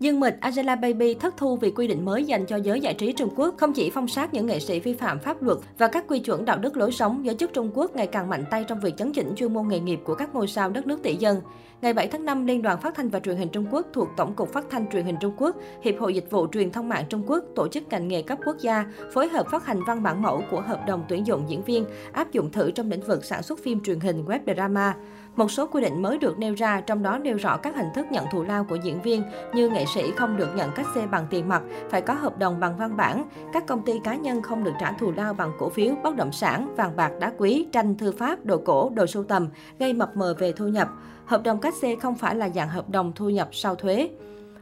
Dương Mịch, Angelababy thất thu vì quy định mới dành cho giới giải trí Trung Quốc không chỉ phong sát những nghệ sĩ vi phạm pháp luật và các quy chuẩn đạo đức lối sống, giới chức Trung Quốc ngày càng mạnh tay trong việc chấn chỉnh chuyên môn nghề nghiệp của các ngôi sao đất nước tỷ dân. Ngày 7 tháng 5, Liên đoàn Phát thanh và Truyền hình Trung Quốc thuộc Tổng cục Phát thanh Truyền hình Trung Quốc, Hiệp hội Dịch vụ Truyền thông mạng Trung Quốc, tổ chức ngành nghề cấp quốc gia phối hợp phát hành văn bản mẫu của hợp đồng tuyển dụng diễn viên áp dụng thử trong lĩnh vực sản xuất phim truyền hình, web drama. Một số quy định mới được nêu ra, trong đó nêu rõ các hình thức nhận thù lao của diễn viên như nghệ sĩ không được nhận cát xê bằng tiền mặt, phải có hợp đồng bằng văn bản. Các công ty cá nhân không được trả thù lao bằng cổ phiếu, bất động sản, vàng bạc đá quý, tranh, thư pháp, đồ cổ, đồ sưu tầm, gây mập mờ về thu nhập. Hợp đồng cát xê không phải là dạng hợp đồng thu nhập sau thuế.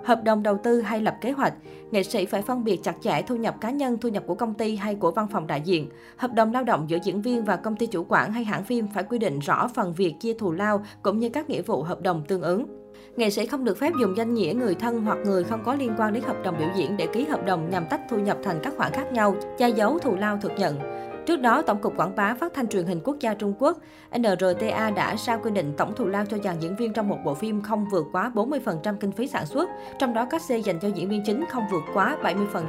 Hợp đồng đầu tư hay lập kế hoạch, nghệ sĩ phải phân biệt chặt chẽ thu nhập cá nhân, thu nhập của công ty hay của văn phòng đại diện. Hợp đồng lao động giữa diễn viên và công ty chủ quản hay hãng phim phải quy định rõ phần việc chia thù lao cũng như các nghĩa vụ hợp đồng tương ứng. Nghệ sĩ không được phép dùng danh nghĩa người thân hoặc người không có liên quan đến hợp đồng biểu diễn để ký hợp đồng nhằm tách thu nhập thành các khoản khác nhau, che giấu thù lao thực nhận. Trước đó, Tổng cục Quảng bá Phát thanh Truyền hình Quốc gia Trung Quốc (NRTA) đã ra quy định tổng thù lao cho dàn diễn viên trong một bộ phim không vượt quá 40% kinh phí sản xuất, trong đó cát xê dành cho diễn viên chính không vượt quá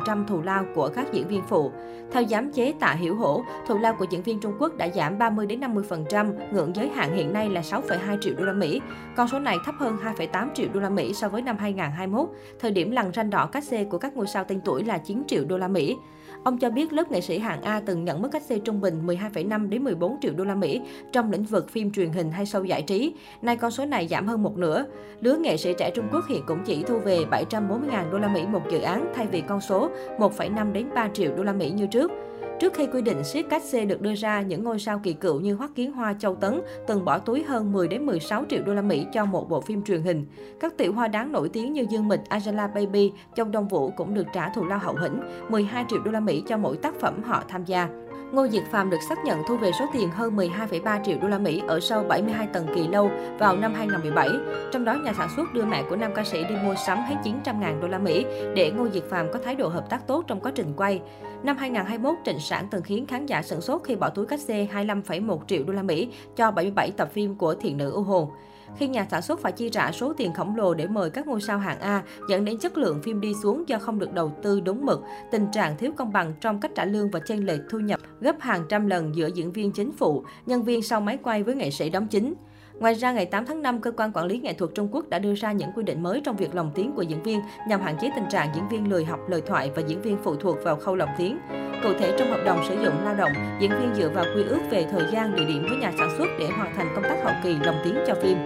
70% thù lao của các diễn viên phụ. Theo giám chế Tạ Hiểu Hổ, thù lao của diễn viên Trung Quốc đã giảm 30 đến 50%, ngưỡng giới hạn hiện nay là 6,2 triệu đô la Mỹ. Con số này thấp hơn 2,8 triệu đô la Mỹ so với năm 2021, thời điểm lằn ranh đỏ cát xê của các ngôi sao tên tuổi là 9 triệu đô la Mỹ. Ông cho biết lớp nghệ sĩ hạng A từng nhận mức cát xê trung bình 12,5 đến 14 triệu đô la Mỹ trong lĩnh vực phim truyền hình hay show giải trí. Nay con số này giảm hơn một nửa. Lứa nghệ sĩ trẻ Trung Quốc hiện cũng chỉ thu về 740.000 đô la Mỹ một dự án thay vì con số 1,5 đến 3 triệu đô la Mỹ như trước. Trước khi quy định siết cát xê được đưa ra, những ngôi sao kỳ cựu như Hoắc Kiến Hoa, Châu Tấn từng bỏ túi hơn 10 đến 16 triệu đô la Mỹ cho một bộ phim truyền hình. Các tiểu hoa đáng nổi tiếng như Dương Mịch, Angelababy, Châu Đông Vũ cũng được trả thù lao hậu hĩnh 12 triệu đô la Mỹ cho mỗi tác phẩm họ tham gia. Ngô Diệc Phạm được xác nhận thu về số tiền hơn 12,3 triệu đô la Mỹ ở show 72 tầng Kỳ Lâu vào năm 2017. Trong đó, nhà sản xuất đưa mẹ của nam ca sĩ đi mua sắm hết 900.000 đô la Mỹ để Ngô Diệc Phạm có thái độ hợp tác tốt trong quá trình quay. Năm 2021, Trịnh Sảng từng khiến khán giả sửng sốt khi bỏ túi cát xê 25,1 triệu đô la Mỹ cho 77 tập phim của Thiện Nữ U Hồn. Khi nhà sản xuất phải chi trả số tiền khổng lồ để mời các ngôi sao hạng A, dẫn đến chất lượng phim đi xuống do không được đầu tư đúng mực, tình trạng thiếu công bằng trong cách trả lương và chênh lệch thu nhập gấp hàng trăm lần giữa diễn viên chính phụ, nhân viên sau máy quay với nghệ sĩ đóng chính. Ngoài ra, ngày 8 tháng 5, Cơ quan Quản lý Nghệ thuật Trung Quốc đã đưa ra những quy định mới trong việc lồng tiếng của diễn viên nhằm hạn chế tình trạng diễn viên lười học lời thoại và diễn viên phụ thuộc vào khâu lồng tiếng. Cụ thể, trong hợp đồng sử dụng lao động, diễn viên dựa vào quy ước về thời gian, địa điểm với nhà sản xuất để hoàn thành công tác hậu kỳ lồng tiếng cho phim.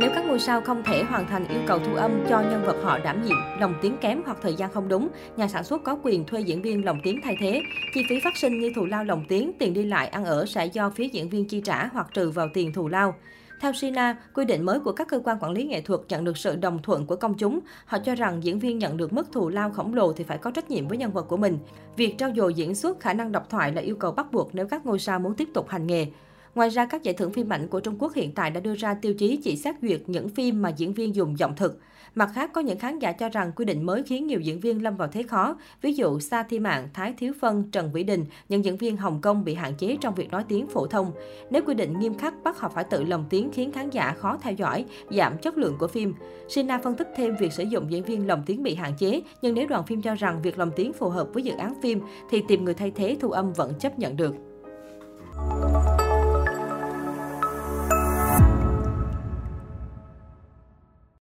Nếu các ngôi sao không thể hoàn thành yêu cầu thu âm cho nhân vật họ đảm nhiệm, lồng tiếng kém hoặc thời gian không đúng, nhà sản xuất có quyền thuê diễn viên lồng tiếng thay thế. Chi phí phát sinh như thù lao lồng tiếng, tiền đi lại, ăn ở sẽ do phía diễn viên chi trả hoặc trừ vào tiền thù lao. Theo Sina, quy định mới của các cơ quan quản lý nghệ thuật nhận được sự đồng thuận của công chúng. Họ cho rằng diễn viên nhận được mức thù lao khổng lồ thì phải có trách nhiệm với nhân vật của mình. Việc trau dồi diễn xuất, khả năng độc thoại là yêu cầu bắt buộc nếu các ngôi sao muốn tiếp tục hành nghề. Ngoài ra, các giải thưởng phim ảnh của Trung Quốc hiện tại đã đưa ra tiêu chí chỉ xét duyệt những phim mà diễn viên dùng giọng thực. Mặt khác, có những khán giả cho rằng quy định mới khiến nhiều diễn viên lâm vào thế khó. Ví dụ, Sa Thi Mạn, Thái Thiếu Phân, Trần Vĩ Đình, những diễn viên Hồng Kông bị hạn chế trong việc nói tiếng phổ thông. Nếu quy định nghiêm khắc bắt họ phải tự lồng tiếng khiến khán giả khó theo dõi, giảm chất lượng của phim. Sina phân tích thêm việc sử dụng diễn viên lồng tiếng bị hạn chế, nhưng nếu đoàn phim cho rằng việc lồng tiếng phù hợp với dự án phim thì tìm người thay thế thu âm vẫn chấp nhận được.